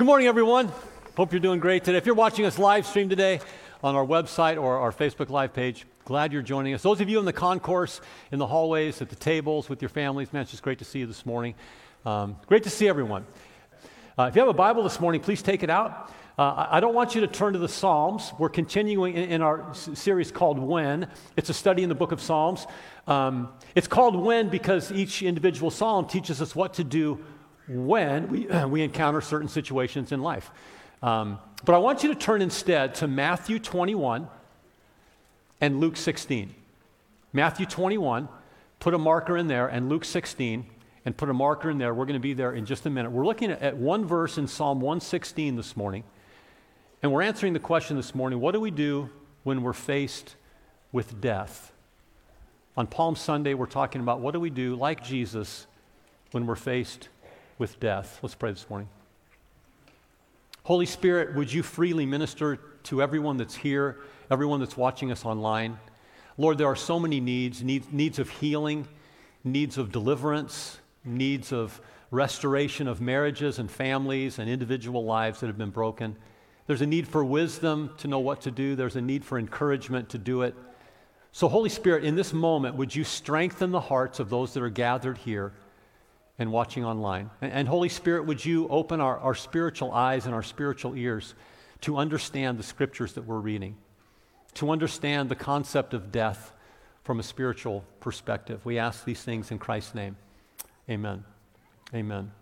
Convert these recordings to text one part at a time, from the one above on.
Good morning, everyone. Hope you're doing great today. If you're watching us live stream today on our website or our Facebook Live page, glad you're joining us. Those of you in the concourse, in the hallways, at the tables, with your families, man, it's just great to see you this morning. Great to see everyone. If you have a Bible this morning, please take it out. I don't want you to turn to the Psalms. We're continuing in our series called When. It's a study in the book of Psalms. It's called When because each individual psalm teaches us what to do when we encounter certain situations in life. But I want you to turn instead to Matthew 21 and Luke 16. Matthew 21, put a marker in there, and Luke 16, and put a marker in there. We're going to be there in just a minute. We're looking at one verse in Psalm 116 this morning, and we're answering the question this morning, what do we do when we're faced with death? On Palm Sunday, we're talking about what do we do, like Jesus, when we're faced with death. Let's pray this morning. Holy Spirit, would you freely minister to everyone that's here, everyone that's watching us online? Lord, there are so many needs of healing, needs of deliverance, needs of restoration of marriages and families and individual lives that have been broken. There's a need for wisdom to know what to do. There's a need for encouragement to do it. So Holy Spirit, in this moment, would you strengthen the hearts of those that are gathered here and watching online. And Holy Spirit, would you open our spiritual eyes and our spiritual ears to understand the scriptures that we're reading, to understand the concept of death from a spiritual perspective. We ask these things in Christ's name. Amen. Amen.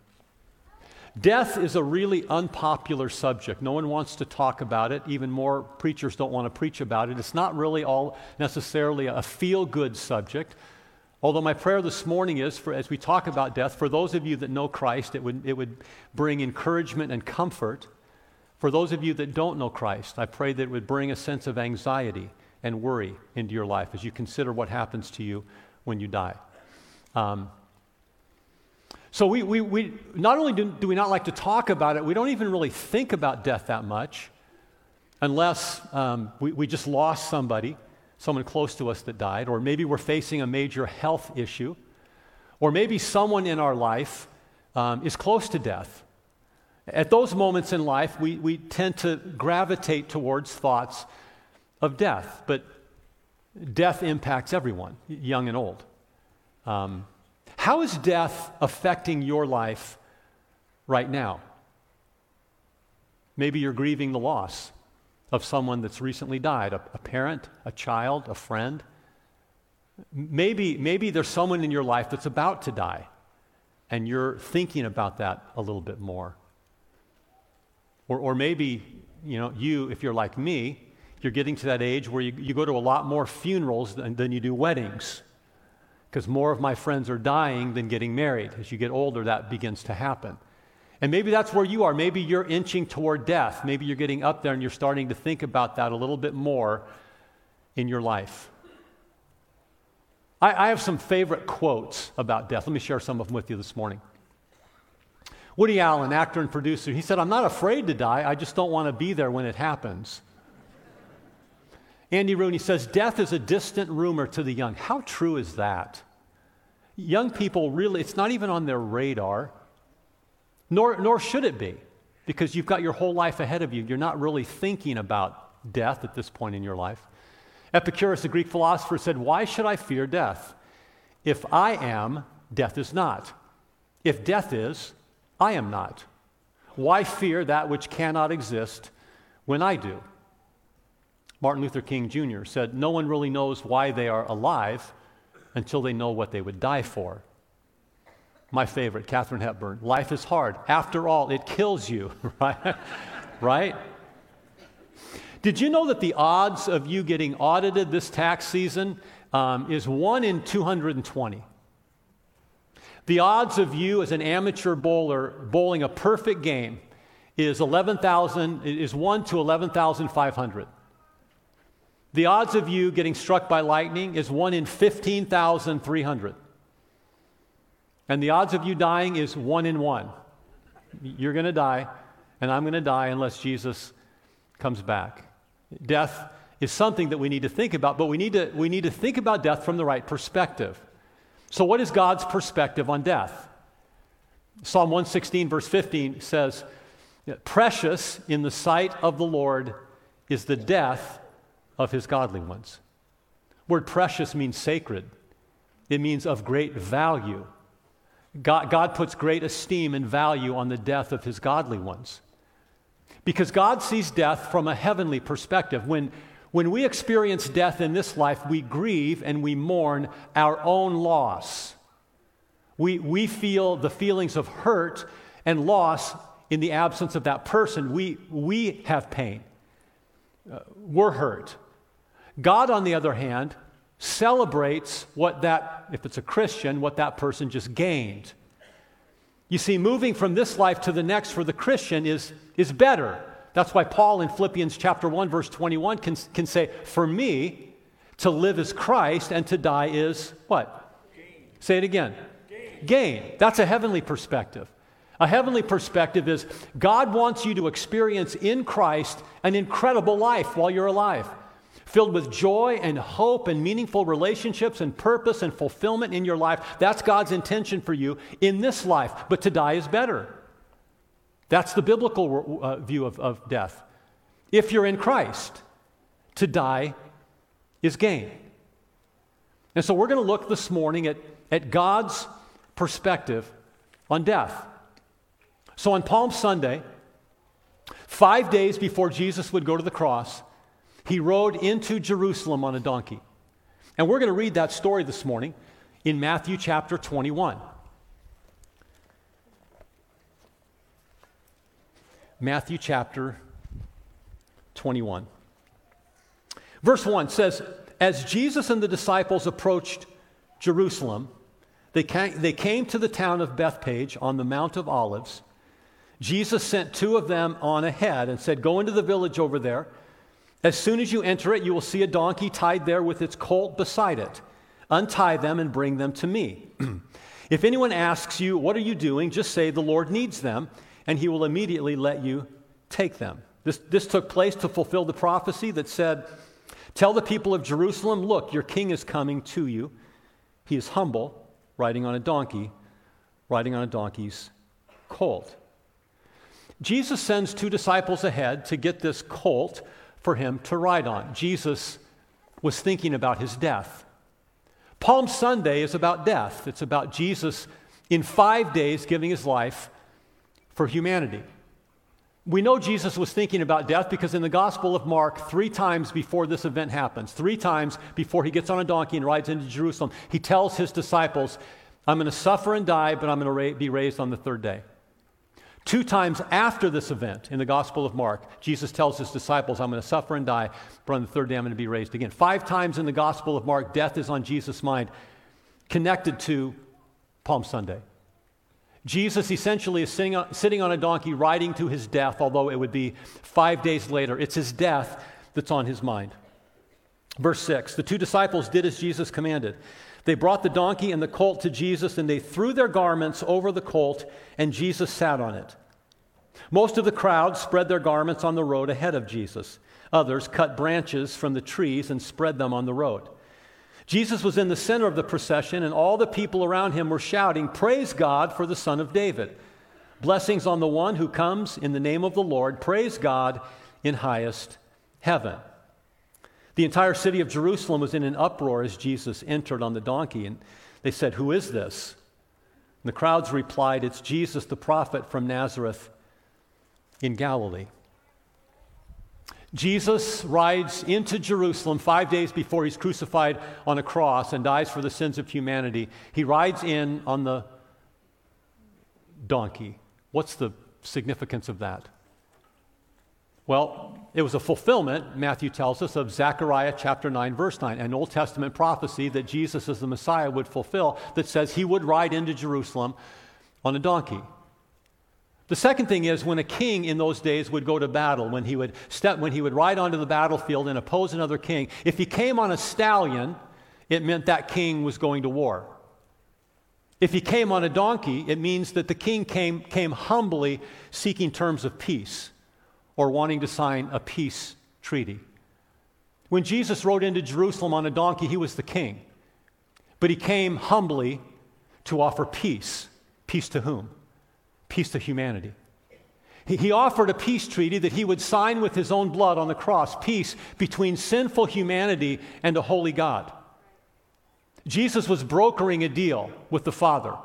Death is a really unpopular subject. No one wants to talk about it. Even more preachers don't want to preach about it. It's not really all necessarily a feel-good subject. Although my prayer this morning is, as we talk about death, for those of you that know Christ, it would bring encouragement and comfort. For those of you that don't know Christ, I pray that it would bring a sense of anxiety and worry into your life as you consider what happens to you when you die. So we not only do we not like to talk about it, we don't even really think about death that much unless we just lost someone close to us that died, or maybe we're facing a major health issue, or maybe someone in our life is close to death. At those moments in life, we tend to gravitate towards thoughts of death, but death impacts everyone, young and old. How is death affecting your life right now? Maybe you're grieving the loss of someone that's recently died, a parent, a child, a friend. Maybe there's someone in your life that's about to die, and you're thinking about that a little bit more. Or maybe, if you're like me, you're getting to that age where you go to a lot more funerals than you do weddings, because more of my friends are dying than getting married. As you get older, that begins to happen. And maybe that's where you are. Maybe you're inching toward death. Maybe you're getting up there and you're starting to think about that a little bit more in your life. I have some favorite quotes about death. Let me share some of them with you this morning. Woody Allen, actor and producer, he said, "I'm not afraid to die. I just don't want to be there when it happens." Andy Rooney says, "Death is a distant rumor to the young." How true is that? Young people really, it's not even on their radar. Nor should it be, because you've got your whole life ahead of you. You're not really thinking about death at this point in your life. Epicurus, the Greek philosopher, said, "Why should I fear death? If I am, death is not. If death is, I am not. Why fear that which cannot exist when I do?" Martin Luther King Jr. said, "No one really knows why they are alive until they know what they would die for." My favorite, Katherine Hepburn, "Life is hard. After all, it kills you," right? Right? Did you know that the odds of you getting audited this tax season is 1 in 220? The odds of you as an amateur bowler bowling a perfect game is 1 to 11,500. The odds of you getting struck by lightning is 1 in 15,300. And the odds of you dying is 1 in 1. You're going to die, and I'm going to die unless Jesus comes back. Death is something that we need to think about, but we need to think about death from the right perspective. So what is God's perspective on death? Psalm 116, verse 15 says, Precious in the sight of the Lord is the death of his godly ones. The word precious means sacred. It means of great value. God puts great esteem and value on the death of his godly ones. Because God sees death from a heavenly perspective. When we experience death in this life, we grieve and we mourn our own loss. We feel the feelings of hurt and loss in the absence of that person. We have pain. We're hurt. God, on the other hand, celebrates what that, if it's a Christian, what that person just gained. You see, moving from this life to the next for the Christian is better. That's why Paul in Philippians chapter 1, verse 21 can say, for me, to live is Christ and to die is what? Gain. Say it again. Gain. That's a heavenly perspective. A heavenly perspective is God wants you to experience in Christ an incredible life while you're alive, filled with joy and hope and meaningful relationships and purpose and fulfillment in your life. That's God's intention for you in this life, but to die is better. That's the biblical view of death. If you're in Christ, to die is gain. And so we're going to look this morning at God's perspective on death. So on Palm Sunday, 5 days before Jesus would go to the cross, he rode into Jerusalem on a donkey. And we're going to read that story this morning in Matthew chapter 21. Matthew chapter 21. Verse 1 says, as Jesus and the disciples approached Jerusalem, they came to the town of Bethpage on the Mount of Olives. Jesus sent two of them on ahead and said, go into the village over there. As soon as you enter it, you will see a donkey tied there with its colt beside it. Untie them and bring them to me. If anyone asks you, what are you doing? Just say, the Lord needs them, and he will immediately let you take them. This took place to fulfill the prophecy that said, tell the people of Jerusalem, look, your king is coming to you. He is humble, riding on a donkey, riding on a donkey's colt. Jesus sends two disciples ahead to get this colt for him to ride on. Jesus was thinking about his death. Palm Sunday is about death. It's about Jesus in 5 days giving his life for humanity. We know Jesus was thinking about death because in the Gospel of Mark, 3 times before this event happens, 3 times before he gets on a donkey and rides into Jerusalem, he tells his disciples, I'm going to suffer and die, but I'm going to be raised on the 3rd day. 2 times after this event in the Gospel of Mark, Jesus tells his disciples, I'm going to suffer and die, but on the 3rd day I'm going to be raised again. 5 times in the Gospel of Mark, death is on Jesus' mind, connected to Palm Sunday. Jesus essentially is sitting on a donkey, riding to his death, although it would be 5 days later. It's his death that's on his mind. Verse 6, the two disciples did as Jesus commanded. They brought the donkey and the colt to Jesus, and they threw their garments over the colt, and Jesus sat on it. Most of the crowd spread their garments on the road ahead of Jesus. Others cut branches from the trees and spread them on the road. Jesus was in the center of the procession, and all the people around him were shouting, praise God for the Son of David. Blessings on the one who comes in the name of the Lord. Praise God in highest heaven. The entire city of Jerusalem was in an uproar as Jesus entered on the donkey, and they said, who is this? And the crowds replied, it's Jesus, the prophet from Nazareth in Galilee. Jesus rides into Jerusalem 5 days before he's crucified on a cross and dies for the sins of humanity. He rides in on the donkey. What's the significance of that? Well, it was a fulfillment, Matthew tells us, of Zechariah chapter 9, verse 9, an Old Testament prophecy that Jesus as the Messiah would fulfill that says he would ride into Jerusalem on a donkey. The second thing is when a king in those days would go to battle, when he would ride onto the battlefield and oppose another king, if he came on a stallion, it meant that king was going to war. If he came on a donkey, it means that the king came humbly seeking terms of peace, or wanting to sign a peace treaty. When Jesus rode into Jerusalem on a donkey, he was the king. But he came humbly to offer peace. Peace to whom? Peace to humanity. He offered a peace treaty that he would sign with his own blood on the cross, peace between sinful humanity and a holy God. Jesus was brokering a deal with the Father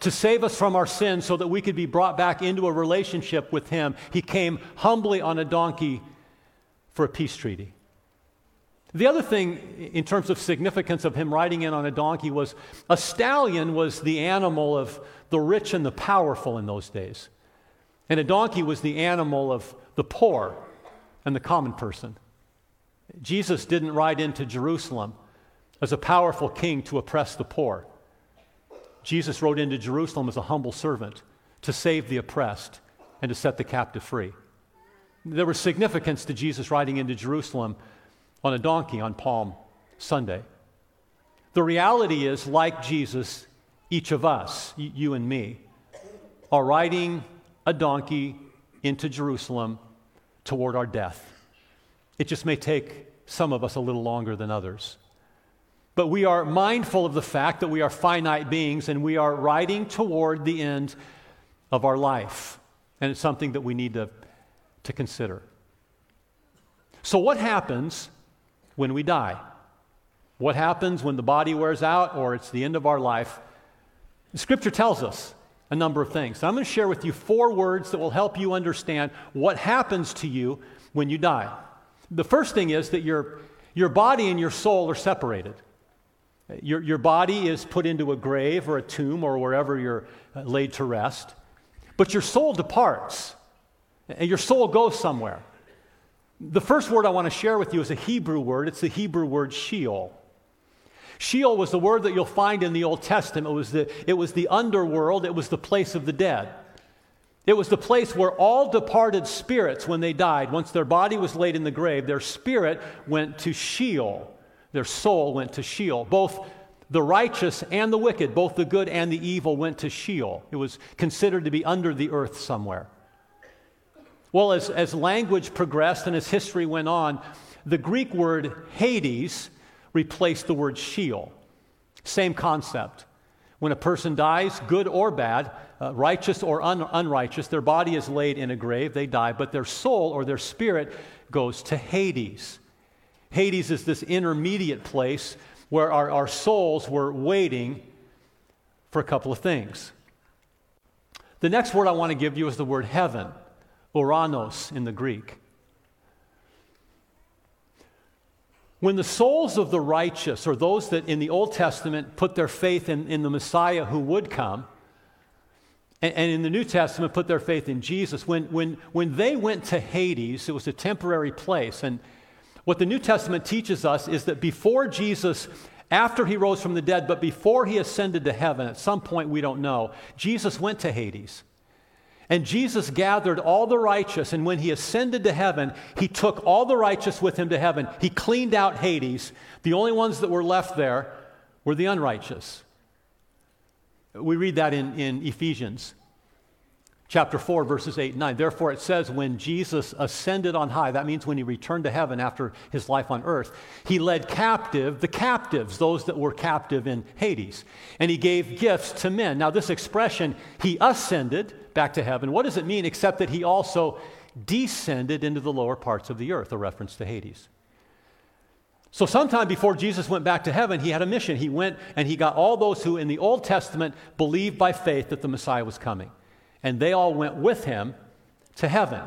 to save us from our sins so that we could be brought back into a relationship with him. He came humbly on a donkey for a peace treaty. The other thing in terms of significance of him riding in on a donkey was a stallion was the animal of the rich and the powerful in those days. And a donkey was the animal of the poor and the common person. Jesus didn't ride into Jerusalem as a powerful king to oppress the poor. Jesus rode into Jerusalem as a humble servant to save the oppressed and to set the captive free. There was significance to Jesus riding into Jerusalem on a donkey on Palm Sunday. The reality is, like Jesus, each of us, you and me, are riding a donkey into Jerusalem toward our death. It just may take some of us a little longer than others. But we are mindful of the fact that we are finite beings and we are riding toward the end of our life. And it's something that we need to consider. So what happens when we die? What happens when the body wears out or it's the end of our life? The Scripture tells us a number of things. So I'm going to share with you four words that will help you understand what happens to you when you die. The first thing is that your body and your soul are separated. Your body is put into a grave or a tomb or wherever you're laid to rest, but your soul departs and your soul goes somewhere. The first word I want to share with you is a Hebrew word. It's the Hebrew word Sheol. Sheol was the word that you'll find in the Old Testament. It was the underworld. It was the place of the dead. It was the place where all departed spirits, when they died, once their body was laid in the grave, their spirit went to Sheol. Their soul went to Sheol. Both the righteous and the wicked, both the good and the evil, went to Sheol. It was considered to be under the earth somewhere. Well, as language progressed and as history went on, the Greek word Hades replaced the word Sheol. Same concept. When a person dies, good or bad, righteous or unrighteous, their body is laid in a grave, they die, but their soul or their spirit goes to Hades. Hades is this intermediate place where our souls were waiting for a couple of things. The next word I want to give you is the word heaven, Uranos in the Greek. When the souls of the righteous, or those that in the Old Testament put their faith in the Messiah who would come, and in the New Testament put their faith in Jesus, when they went to Hades, it was a temporary place. And what the New Testament teaches us is that before Jesus, after he rose from the dead, but before he ascended to heaven, at some point we don't know, Jesus went to Hades. And Jesus gathered all the righteous, and when he ascended to heaven, he took all the righteous with him to heaven. He cleaned out Hades. The only ones that were left there were the unrighteous. We read that in Ephesians chapter 4, verses 8 and 9. Therefore, it says, when Jesus ascended on high, that means when he returned to heaven after his life on earth, he led captive the captives, those that were captive in Hades, and he gave gifts to men. Now, this expression, he ascended back to heaven, what does it mean except that he also descended into the lower parts of the earth, a reference to Hades? So sometime before Jesus went back to heaven, he had a mission. He went and he got all those who in the Old Testament believed by faith that the Messiah was coming. And they all went with him to heaven.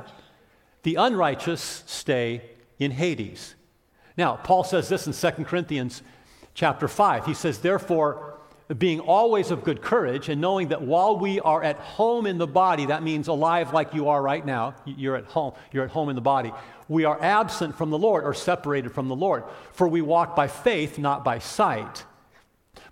The unrighteous stay in Hades. Now, Paul says this in 2 Corinthians chapter 5. He says, therefore, being always of good courage and knowing that while we are at home in the body, that means alive like you are right now, you're at home in the body, we are absent from the Lord or separated from the Lord, for we walk by faith, not by sight.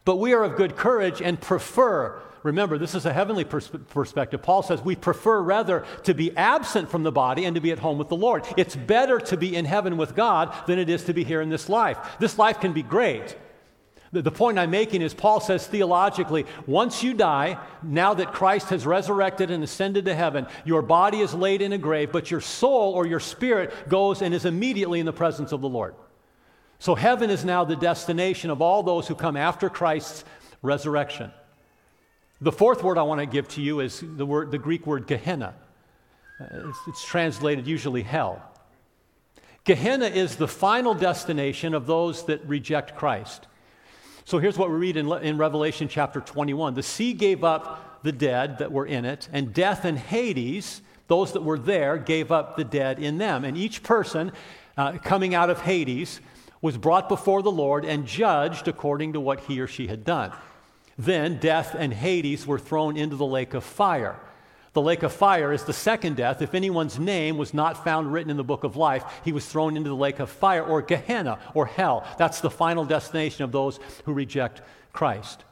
But we are of good courage and prefer, remember, this is a heavenly perspective. Paul says we prefer rather to be absent from the body and to be at home with the Lord. It's better to be in heaven with God than it is to be here in this life. This life can be great. The point I'm making is Paul says theologically, once you die, now that Christ has resurrected and ascended to heaven, your body is laid in a grave, but your soul or your spirit goes and is immediately in the presence of the Lord. So heaven is now the destination of all those who come after Christ's resurrection. The fourth word I want to give to you is the Greek word Gehenna. It's translated usually hell. Gehenna is the final destination of those that reject Christ. So here's what we read in Revelation chapter 21. The sea gave up the dead that were in it, and death and Hades, those that were there, gave up the dead in them. And each person coming out of Hades was brought before the Lord and judged according to what he or she had done. Then death and Hades were thrown into the lake of fire. The lake of fire is the second death. If anyone's name was not found written in the book of life, he was thrown into the lake of fire, or Gehenna, or hell. That's the final destination of those who reject Christ.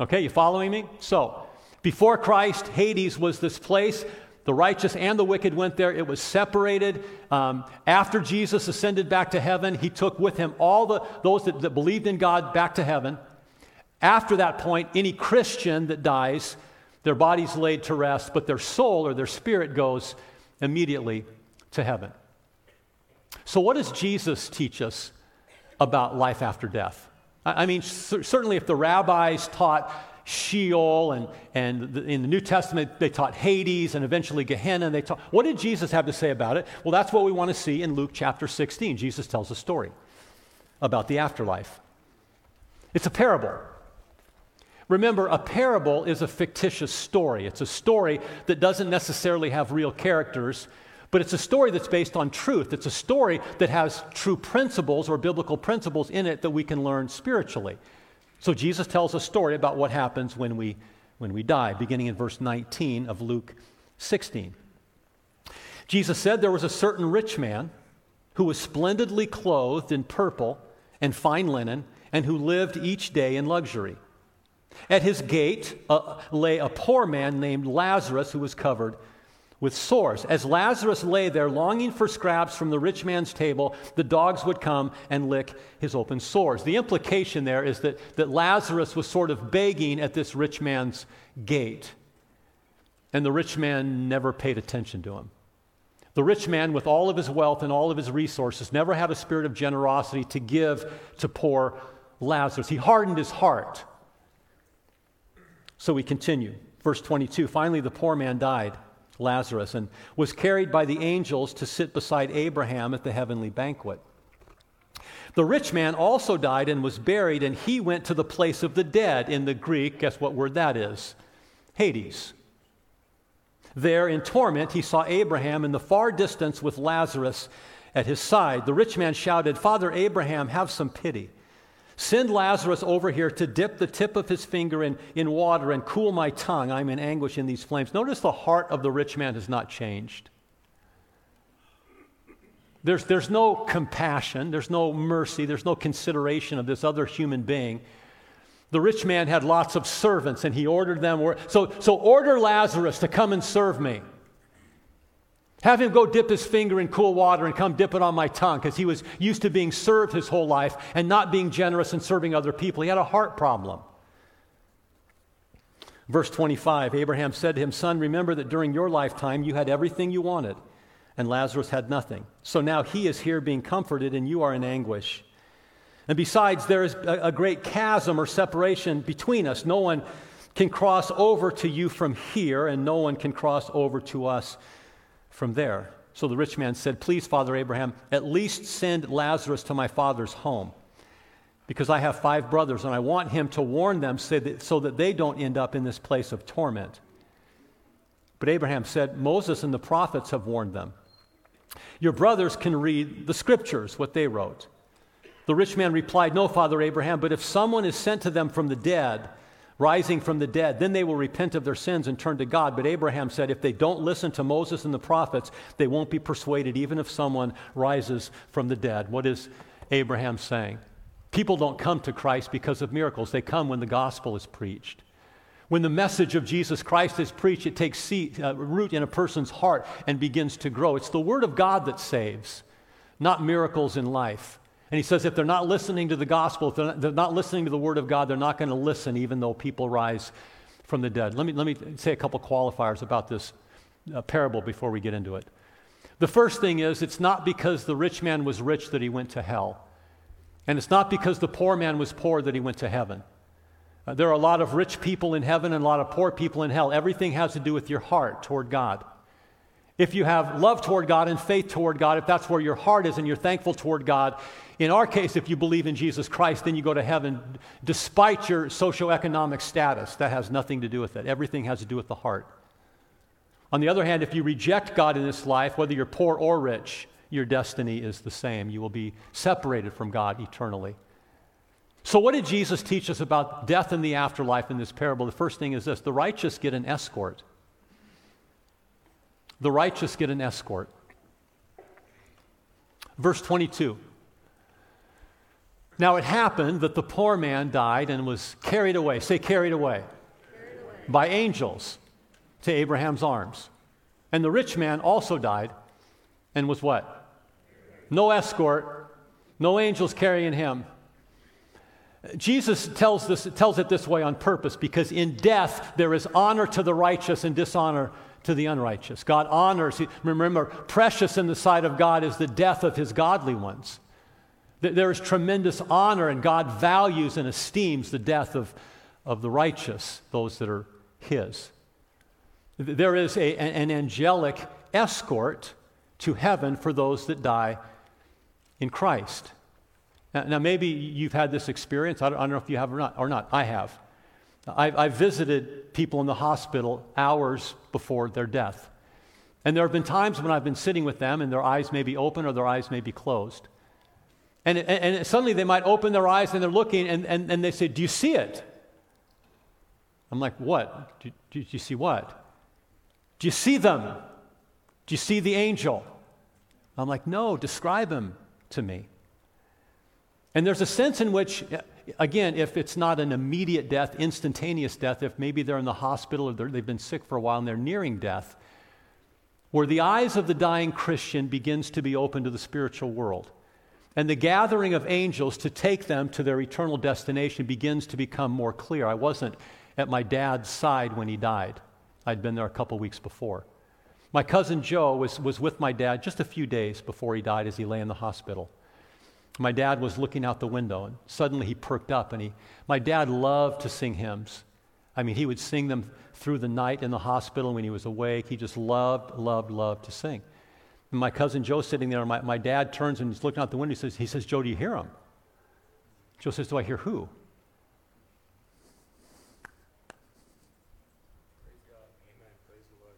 Okay, you following me? So, before Christ, Hades was this place. The righteous and the wicked went there. It was separated. After Jesus ascended back to heaven, he took with him all those that believed in God back to heaven. After that point, any Christian that dies, their body's laid to rest, but their soul or their spirit goes immediately to heaven. So what does Jesus teach us about life after death? I mean, certainly if the rabbis taught Sheol and in the New Testament they taught Hades and eventually Gehenna, and what did Jesus have to say about it? Well, that's what we want to see in Luke chapter 16. Jesus tells a story about the afterlife. It's a parable. Remember, a parable is a fictitious story. It's a story that doesn't necessarily have real characters, but it's a story that's based on truth. It's a story that has true principles or biblical principles in it that we can learn spiritually. So Jesus tells a story about what happens when we die, beginning in verse 19 of Luke 16. Jesus said, "There was a certain rich man who was splendidly clothed in purple and fine linen and who lived each day in luxury. At his gate lay a poor man named Lazarus who was covered with sores. As Lazarus lay there longing for scraps from the rich man's table, the dogs would come and lick his open sores." The implication there is that Lazarus was sort of begging at this rich man's gate, and the rich man never paid attention to him. The rich man, with all of his wealth and all of his resources, never had a spirit of generosity to give to poor Lazarus. He hardened his heart. So we continue. Verse 22, "Finally the poor man died, Lazarus, and was carried by the angels to sit beside Abraham at the heavenly banquet. The rich man also died and was buried, and he went to the place of the dead." In the Greek, guess what word that is? Hades. "There in torment he saw Abraham in the far distance with Lazarus at his side. The rich man shouted, 'Father Abraham, have some pity. Send Lazarus over here to dip the tip of his finger in water and cool my tongue. I'm in anguish in these flames.'" Notice the heart of the rich man has not changed. There's no compassion. There's no mercy. There's no consideration of this other human being. The rich man had lots of servants, and he ordered them. So order Lazarus to come and serve me. Have him go dip his finger in cool water and come dip it on my tongue, because he was used to being served his whole life and not being generous and serving other people. He had a heart problem. Verse 25, "Abraham said to him, 'Son, remember that during your lifetime you had everything you wanted, and Lazarus had nothing. So now he is here being comforted, and you are in anguish. And besides, there is a great chasm or separation between us. No one can cross over to you from here, and no one can cross over to us from there.' So the rich man said, 'Please, Father Abraham, at least send Lazarus to my father's home, because I have 5 brothers, and I want him to warn them so that they don't end up in this place of torment.' But Abraham said, 'Moses and the prophets have warned them. Your brothers can read the scriptures, what they wrote.' The rich man replied, 'No, Father Abraham, but if someone is sent to them from the dead, rising from the dead, then they will repent of their sins and turn to God.' But Abraham said, 'If they don't listen to Moses and the prophets, they won't be persuaded even if someone rises from the dead.'" What is Abraham saying? People don't come to Christ because of miracles. They come when the gospel is preached. When the message of Jesus Christ is preached, it takes root in a person's heart and begins to grow. It's the word of God that saves, not miracles in life. And he says if they're not listening to the gospel, if they're not listening to the word of God, they're not going to listen even though people rise from the dead. Let me say a couple qualifiers about this parable before we get into it. The first thing is, it's not because the rich man was rich that he went to hell. And it's not because the poor man was poor that he went to heaven. There are a lot of rich people in heaven and a lot of poor people in hell. Everything has to do with your heart toward God. If you have love toward God and faith toward God, if that's where your heart is and you're thankful toward God. In our case, if you believe in Jesus Christ, then you go to heaven despite your socioeconomic status. That has nothing to do with it. Everything has to do with the heart. On the other hand, if you reject God in this life, whether you're poor or rich, your destiny is the same. You will be separated from God eternally. So what did Jesus teach us about death and the afterlife in this parable? The first thing is this: the righteous get an escort. The righteous get an escort. Verse 22. Now it happened that the poor man died and was carried away. Say, carried away. Carried away. By angels to Abraham's arms. And the rich man also died and was what? No escort, no angels carrying him. Jesus tells it this way on purpose, because in death there is honor to the righteous and dishonor to the unrighteous. God honors. Remember, precious in the sight of God is the death of his godly ones. There is tremendous honor, and God values and esteems the death of the righteous, those that are his. There is an angelic escort to heaven for those that die in Christ. Now, maybe you've had this experience. I don't know if you have or not. I have. I've visited people in the hospital hours before their death. And there have been times when I've been sitting with them and their eyes may be open or their eyes may be closed. And suddenly they might open their eyes and they're looking and they say, "Do you see it?" I'm like, "What? Do you see what?" "Do you see them? Do you see the angel?" I'm like, "No, describe him to me." And there's a sense in which, again, if it's not an immediate death, instantaneous death, if maybe they're in the hospital or they've been sick for a while and they're nearing death, where the eyes of the dying Christian begins to be open to the spiritual world. And the gathering of angels to take them to their eternal destination begins to become more clear. I wasn't at my dad's side when he died. I'd been there a couple weeks before. My cousin Joe was with my dad just a few days before he died as he lay in the hospital. My dad was looking out the window, and suddenly he perked up. And my dad loved to sing hymns. I mean, he would sing them through the night in the hospital when he was awake. He just loved to sing. And my cousin Joe sitting there, and my dad turns and he's looking out the window. He says, "Joe, do you hear him?" Joe says, "Do I hear who?" Praise God. Amen. Praise the Lord.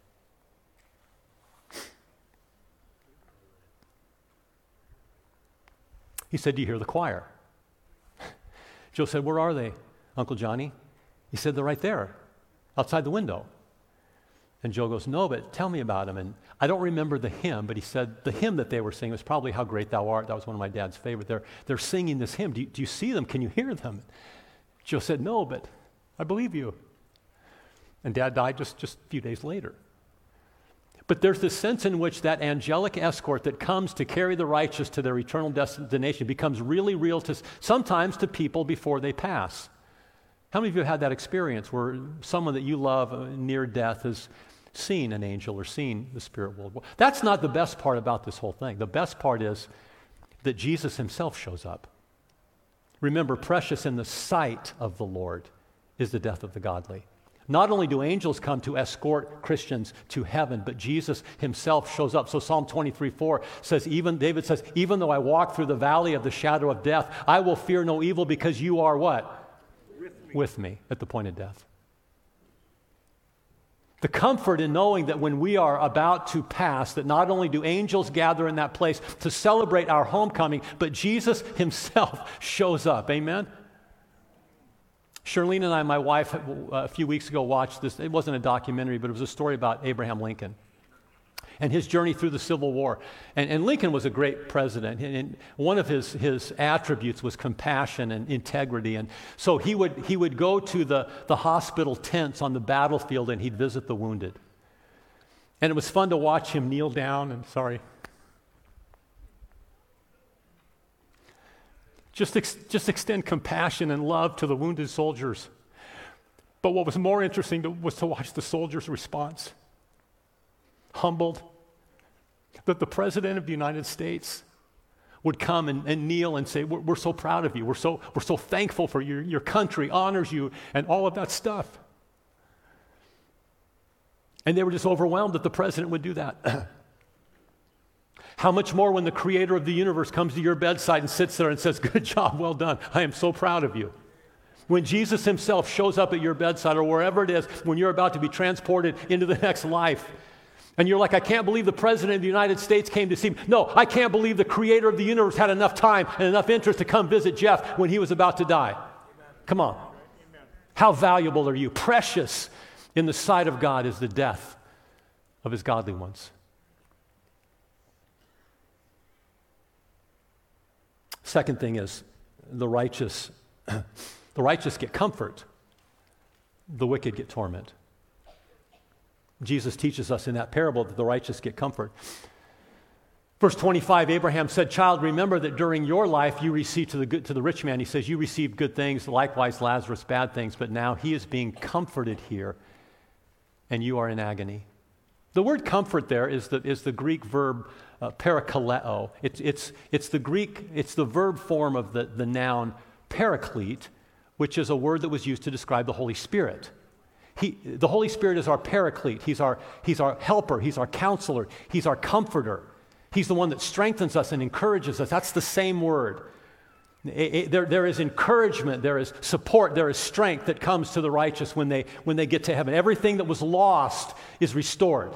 He said, "Do you hear the choir?" Joe said, "Where are they, Uncle Johnny?" He said, "They're right there, outside the window." And Joe goes, "No, but tell me about him." And I don't remember the hymn, but he said the hymn that they were singing was probably "How Great Thou Art." That was one of my dad's favorite. They're singing this hymn. Do you see them? Can you hear them? Joe said, "No, but I believe you." And Dad died just a few days later. But there's this sense in which that angelic escort that comes to carry the righteous to their eternal destination becomes really real sometimes to people before they pass. How many of you have had that experience where someone that you love near death has seen an angel or seen the spirit world? That's not the best part about this whole thing. The best part is that Jesus himself shows up. Remember, precious in the sight of the Lord is the death of the godly. Not only do angels come to escort Christians to heaven, but Jesus himself shows up. So Psalm 23:4 says, David says, "Even though I walk through the valley of the shadow of death, I will fear no evil, because you are" what? "With me" at the point of death. The comfort in knowing that when we are about to pass, that not only do angels gather in that place to celebrate our homecoming, but Jesus himself shows up. Amen? Charlene and I, my wife, a few weeks ago watched this. It wasn't a documentary, but it was a story about Abraham Lincoln and his journey through the Civil War. And Lincoln was a great president, and one of his attributes was compassion and integrity. And so he would go to the hospital tents on the battlefield, and he'd visit the wounded. And it was fun to watch him kneel down and just extend compassion and love to the wounded soldiers. But what was more interesting was to watch the soldiers' response. Humbled that the President of the United States would come and kneel and say, we're so proud of you. We're so thankful for your country honors you and all of that stuff. And they were just overwhelmed that the president would do that. How much more when the creator of the universe comes to your bedside and sits there and says, good job, well done. I am so proud of you. When Jesus himself shows up at your bedside or wherever it is, when you're about to be transported into the next life, and you're like, I can't believe the president of the United States came to see me. No, I can't believe the creator of the universe had enough time and enough interest to come visit Jeff when he was about to die. Amen. Come on. Amen. How valuable are you? Precious in the sight of God is the death of his godly ones. Second thing is the righteous get comfort, the wicked get torment. Jesus teaches us in that parable that the righteous get comfort. Verse 25, Abraham said, child, remember that during your life you received to the rich man, he says, you received good things, likewise Lazarus bad things, but now he is being comforted here and you are in agony. The word comfort there is the Greek verb parakaleo. It's the verb form of the noun paraclete, which is a word that was used to describe the Holy Spirit. The Holy Spirit is our paraclete. He's our helper. He's our counselor. He's our comforter. He's the one that strengthens us and encourages us. That's the same word. There is encouragement. There is support. There is strength that comes to the righteous when they get to heaven. Everything that was lost is restored.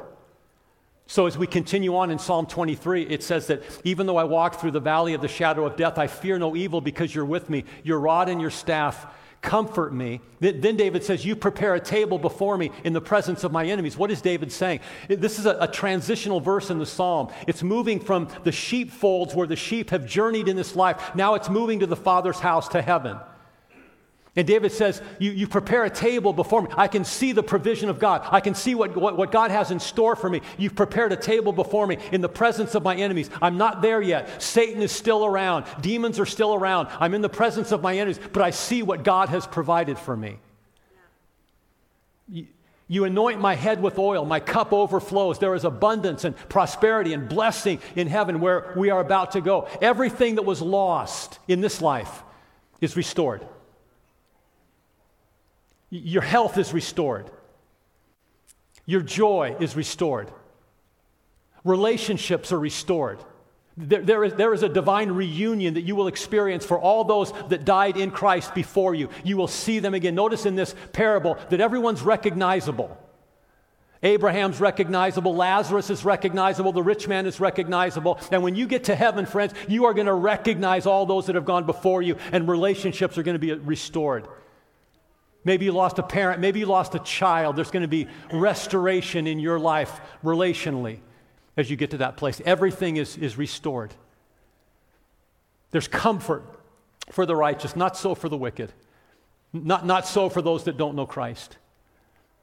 So as we continue on in Psalm 23, it says that even though I walk through the valley of the shadow of death, I fear no evil because you're with me. Your rod and your staff comfort me. Then David says, you prepare a table before me in the presence of my enemies. What is David saying? This is a transitional verse in the psalm. It's moving from the sheepfolds where the sheep have journeyed in this life. Now it's moving to the Father's house, to heaven. And David says, you prepare a table before me. I can see the provision of God. I can see what God has in store for me. You've prepared a table before me in the presence of my enemies. I'm not there yet. Satan is still around. Demons are still around. I'm in the presence of my enemies, but I see what God has provided for me. You anoint my head with oil. My cup overflows. There is abundance and prosperity and blessing in heaven where we are about to go. Everything that was lost in this life is restored. Your health is restored. Your joy is restored. Relationships are restored. There is a divine reunion that you will experience for all those that died in Christ before you. You will see them again. Notice in this parable that everyone's recognizable. Abraham's recognizable. Lazarus is recognizable. The rich man is recognizable. And when you get to heaven, friends, you are going to recognize all those that have gone before you, and relationships are going to be restored. Maybe you lost a parent. Maybe you lost a child. There's going to be restoration in your life relationally as you get to that place. Everything is restored. There's comfort for the righteous, not so for the wicked, not so for those that don't know Christ.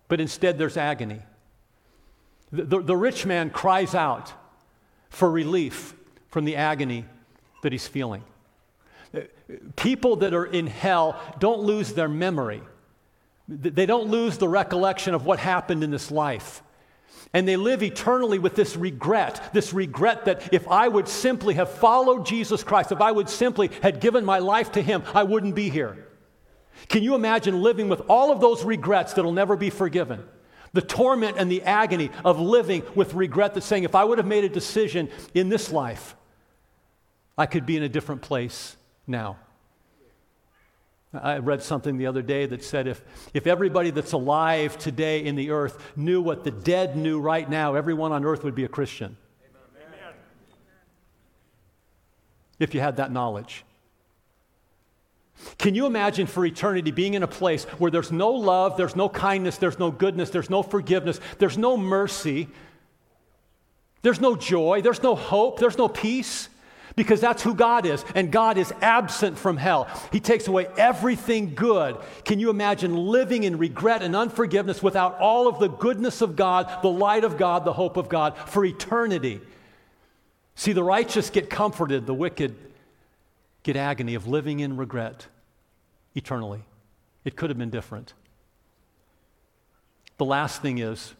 But instead, there's agony. The rich man cries out for relief from the agony that he's feeling. People that are in hell don't lose their memory. They don't lose the recollection of what happened in this life. And they live eternally with this regret that if I would simply have followed Jesus Christ, if I would simply had given my life to him, I wouldn't be here. Can you imagine living with all of those regrets that'll never be forgiven? The torment and the agony of living with regret that's saying, if I would have made a decision in this life, I could be in a different place now. I read something the other day that said if everybody that's alive today in the earth knew what the dead knew right now, everyone on earth would be a Christian. Amen. If you had that knowledge. Can you imagine for eternity being in a place where there's no love, there's no kindness, there's no goodness, there's no forgiveness, there's no mercy, there's no joy, there's no hope, there's no peace? Because that's who God is, and God is absent from hell. He takes away everything good. Can you imagine living in regret and unforgiveness without all of the goodness of God, the light of God, the hope of God for eternity? See, the righteous get comforted, the wicked get agony of living in regret eternally. It could have been different. The last thing is,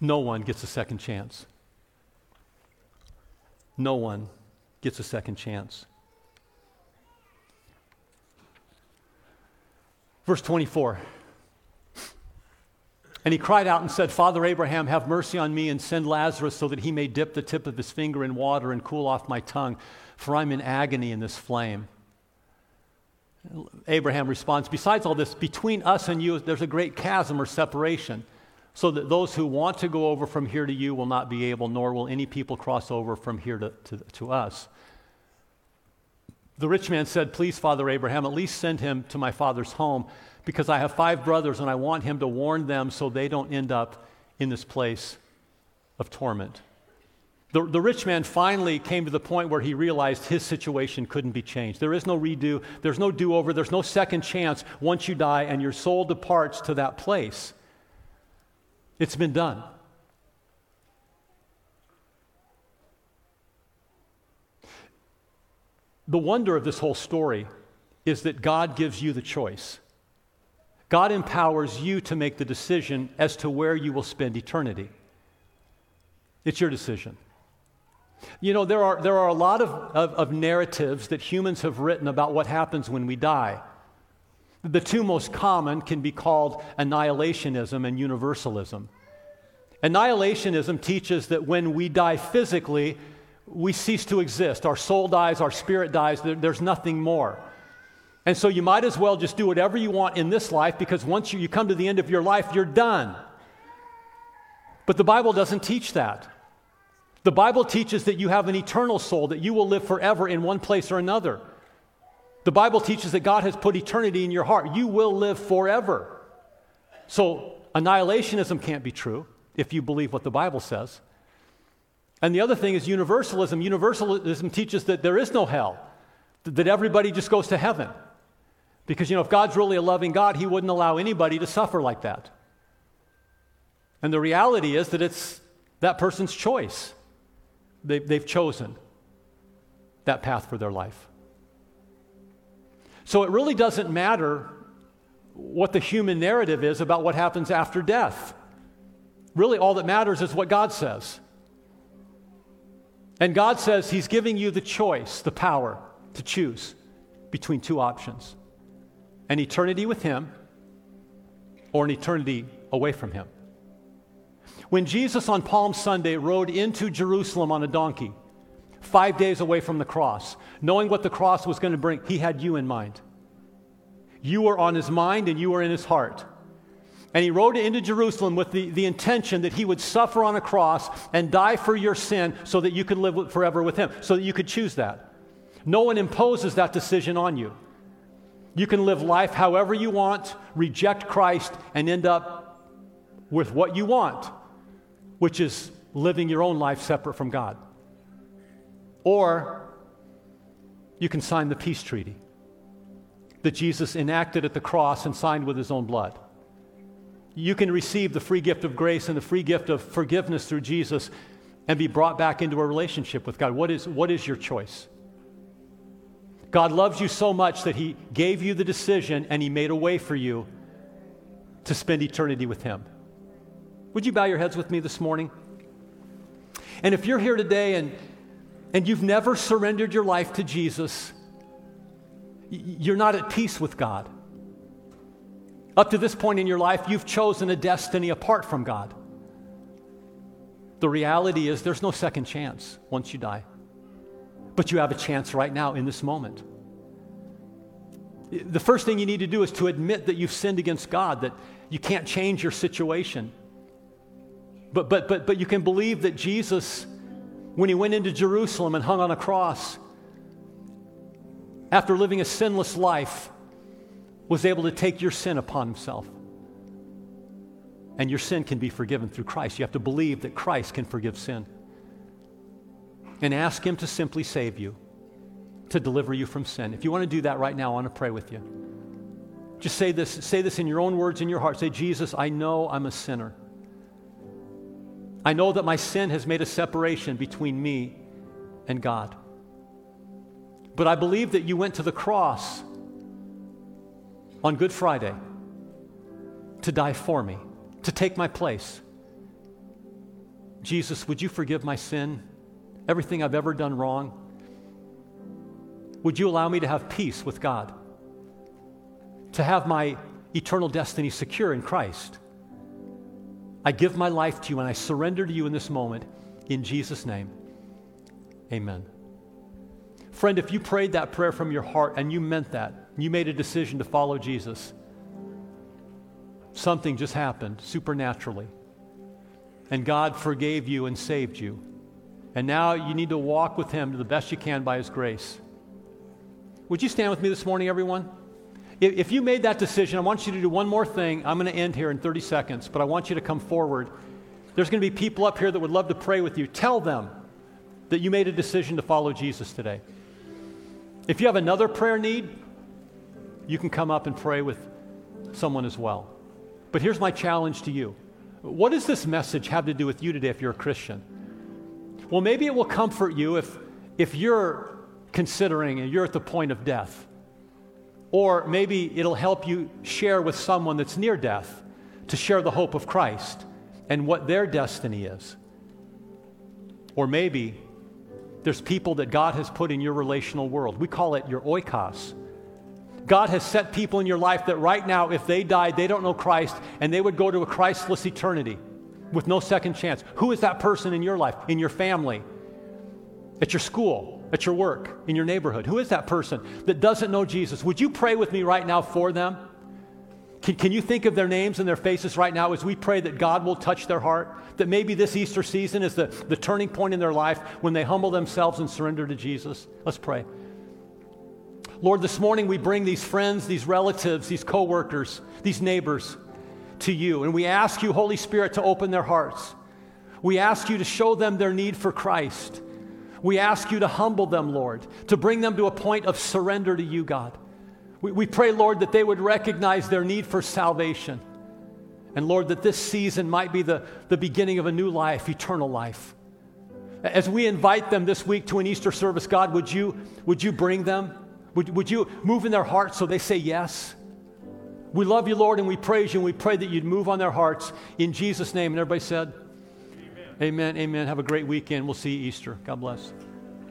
no one gets a second chance. No one gets a second chance. Verse 24. And he cried out and said, Father Abraham, have mercy on me and send Lazarus so that he may dip the tip of his finger in water and cool off my tongue, for I'm in agony in this flame. Abraham responds, besides all this, between us and you, there's a great chasm or separation, so that those who want to go over from here to you will not be able, nor will any people cross over from here to us. The rich man said, please, Father Abraham, at least send him to my father's home, because I have 5 brothers and I want him to warn them so they don't end up in this place of torment. The rich man finally came to the point where he realized his situation couldn't be changed. There is no redo, there's no do-over, there's no second chance once you die and your soul departs to that place. It's been done. The wonder of this whole story is that God gives you the choice. God empowers you to make the decision as to where you will spend eternity. It's your decision. You know, there are a lot of narratives that humans have written about what happens when we die. The two most common can be called annihilationism and universalism. Annihilationism teaches that when we die physically, we cease to exist. Our soul dies, our spirit dies, there's nothing more. And so you might as well just do whatever you want in this life, because once you come to the end of your life, you're done. But the Bible doesn't teach that. The Bible teaches that you have an eternal soul, that you will live forever in one place or another. The Bible teaches that God has put eternity in your heart. You will live forever. So annihilationism can't be true if you believe what the Bible says. And the other thing is universalism. Universalism teaches that there is no hell, that everybody just goes to heaven. Because, you know, if God's really a loving God, he wouldn't allow anybody to suffer like that. And the reality is that it's that person's choice. They've chosen that path for their life. So it really doesn't matter what the human narrative is about what happens after death. Really, all that matters is what God says. And God says he's giving you the choice, the power to choose between two options: an eternity with him or an eternity away from him. When Jesus on Palm Sunday rode into Jerusalem on a donkey, 5 days away from the cross, knowing what the cross was going to bring, he had you in mind. You were on his mind and you were in his heart. And he rode into Jerusalem with the intention that he would suffer on a cross and die for your sin so that you could live forever with him, so that you could choose that. No one imposes that decision on you. You can live life however you want, reject Christ, and end up with what you want, which is living your own life separate from God. Or you can sign the peace treaty that Jesus enacted at the cross and signed with his own blood. You can receive the free gift of grace and the free gift of forgiveness through Jesus and be brought back into a relationship with God. What is your choice? God loves you so much that he gave you the decision and he made a way for you to spend eternity with him. Would you bow your heads with me this morning? And if you're here today and you've never surrendered your life to Jesus, you're not at peace with God. Up to this point in your life, you've chosen a destiny apart from God. The reality is there's no second chance once you die. But you have a chance right now in this moment. The first thing you need to do is to admit that you've sinned against God, that you can't change your situation. But you can believe that Jesus, when he went into Jerusalem and hung on a cross, after living a sinless life, was able to take your sin upon himself. And your sin can be forgiven through Christ. You have to believe that Christ can forgive sin. And ask him to simply save you, to deliver you from sin. If you want to do that right now, I want to pray with you. Just say this in your own words, in your heart. Say, Jesus, I know I'm a sinner. I know that my sin has made a separation between me and God. But I believe that you went to the cross on Good Friday to die for me, to take my place. Jesus, would you forgive my sin, everything I've ever done wrong? Would you allow me to have peace with God, to have my eternal destiny secure in Christ? I give my life to you and I surrender to you in this moment. In Jesus' name, amen. Friend, if you prayed that prayer from your heart and you meant that, you made a decision to follow Jesus, something just happened supernaturally. And God forgave you and saved you. And now you need to walk with him to the best you can by his grace. Would you stand with me this morning, everyone? If you made that decision, I want you to do one more thing. I'm going to end here in 30 seconds, but I want you to come forward. There's going to be people up here that would love to pray with you. Tell them that you made a decision to follow Jesus today. If you have another prayer need, you can come up and pray with someone as well. But here's my challenge to you. What does this message have to do with you today if you're a Christian? Well, maybe it will comfort you if you're considering and you're at the point of death. Or maybe it'll help you share with someone that's near death to share the hope of Christ and what their destiny is. Or maybe there's people that God has put in your relational world. We call it your oikos. God has set people in your life that right now, if they died, they don't know Christ, and they would go to a Christless eternity with no second chance. Who is that person in your life, in your family, at your school, at your work, in your neighborhood? Who is that person that doesn't know Jesus? Would you pray with me right now for them? Can you think of their names and their faces right now as we pray that God will touch their heart, that maybe this Easter season is the turning point in their life when they humble themselves and surrender to Jesus? Let's pray. Lord, this morning we bring these friends, these relatives, these co-workers, these neighbors to you. And we ask you, Holy Spirit, to open their hearts. We ask you to show them their need for Christ. We ask you to humble them, Lord, to bring them to a point of surrender to you, God. We pray, Lord, that they would recognize their need for salvation. And Lord, that this season might be the beginning of a new life, eternal life. As we invite them this week to an Easter service, God, would you bring them? Would you move in their hearts so they say yes? We love you, Lord, and we praise you, and we pray that you'd move on their hearts in Jesus' name. And everybody said, amen. Amen. Amen. Have a great weekend. We'll see you Easter. God bless.